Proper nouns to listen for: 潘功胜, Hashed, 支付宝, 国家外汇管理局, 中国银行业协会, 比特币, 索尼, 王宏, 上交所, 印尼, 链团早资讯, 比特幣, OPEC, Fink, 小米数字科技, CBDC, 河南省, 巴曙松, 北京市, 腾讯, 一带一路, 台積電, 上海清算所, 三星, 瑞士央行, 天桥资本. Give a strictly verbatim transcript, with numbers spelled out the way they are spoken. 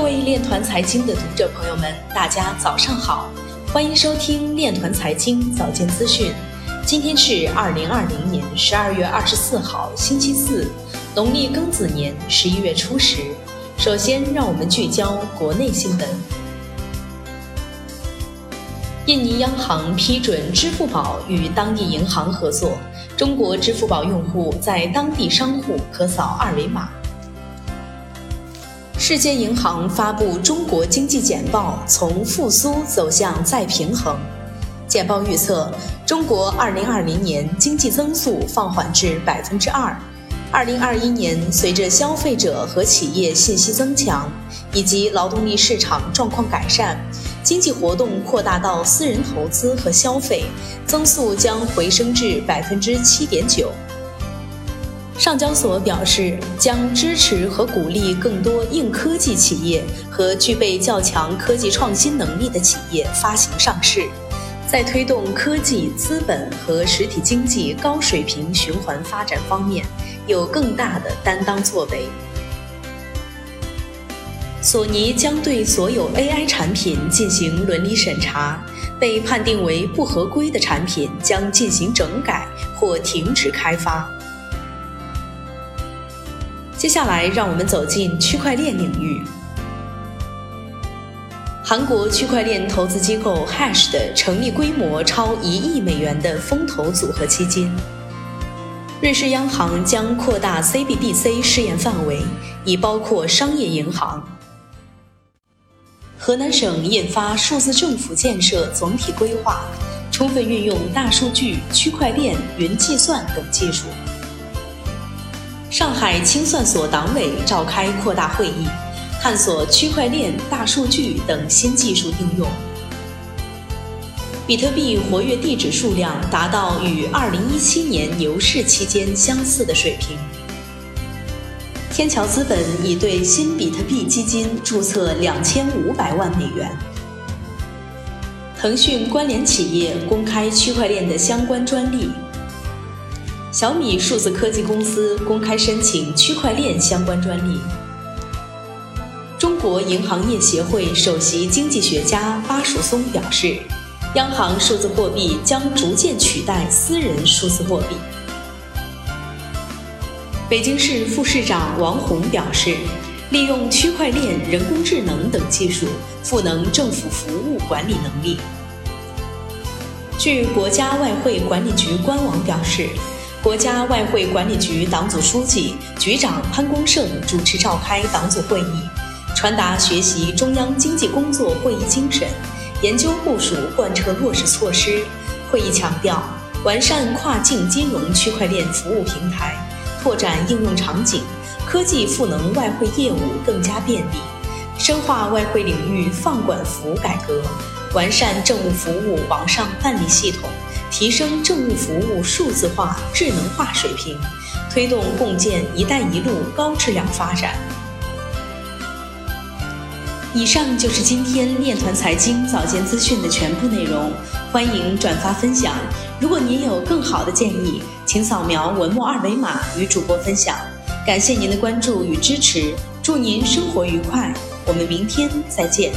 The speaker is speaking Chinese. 各位链团财经的读者朋友们，大家早上好，欢迎收听链团财经早间资讯。今天是二零二零年十二月二十四号，星期四，农历庚子年十一月初十。首先，让我们聚焦国内新闻。印尼央行批准支付宝与当地银行合作，中国支付宝用户在当地商户可扫二维码。世界银行发布中国经济简报，从复苏走向再平衡。简报预测，中国二零二零年经济增速放缓至 百分之二。二零二一年随着消费者和企业信心增强以及劳动力市场状况改善，经济活动扩大到私人投资和消费，增速将回升至 百分之七点九。上交所表示，将支持和鼓励更多硬科技企业和具备较强科技创新能力的企业发行上市，在推动科技、资本和实体经济高水平循环发展方面有更大的担当作为。索尼将对所有 A I 产品进行伦理审查，被判定为不合规的产品将进行整改或停止开发。接下来，让我们走进区块链领域。韩国区块链投资机构 Hashed 成立规模超一亿美元的风投组合基金。瑞士央行将扩大 C B D C 试验范围，以包括商业银行。河南省印发数字政府建设总体规划，充分运用大数据、区块链、云计算等技术。上海清算所党委召开扩大会议，探索区块链、大数据等新技术应用。比特币活跃地址数量达到与二零一七年牛市期间相似的水平。天桥资本已对新比特币基金注册两千五百万美元。腾讯关联企业公开区块链的相关专利。小米数字科技公司公开申请区块链相关专利。中国银行业协会首席经济学家巴曙松表示，央行数字货币将逐渐取代私人数字货币。北京市副市长王宏表示，利用区块链、人工智能等技术，赋能政府服务管理能力。据国家外汇管理局官网表示，国家外汇管理局党组书记、局长潘功胜主持召开党组会议，传达学习中央经济工作会议精神，研究部署贯彻落实措施。会议强调，完善跨境金融区块链服务平台，拓展应用场景，科技赋能外汇业务更加便利，深化外汇领域放管服改革，完善政务服务网上办理系统，提升政务服务数字化、智能化水平，推动共建“一带一路”高质量发展。以上就是今天链团财经早间资讯的全部内容，欢迎转发分享。如果您有更好的建议，请扫描文末二维码与主播分享。感谢您的关注与支持，祝您生活愉快，我们明天再见。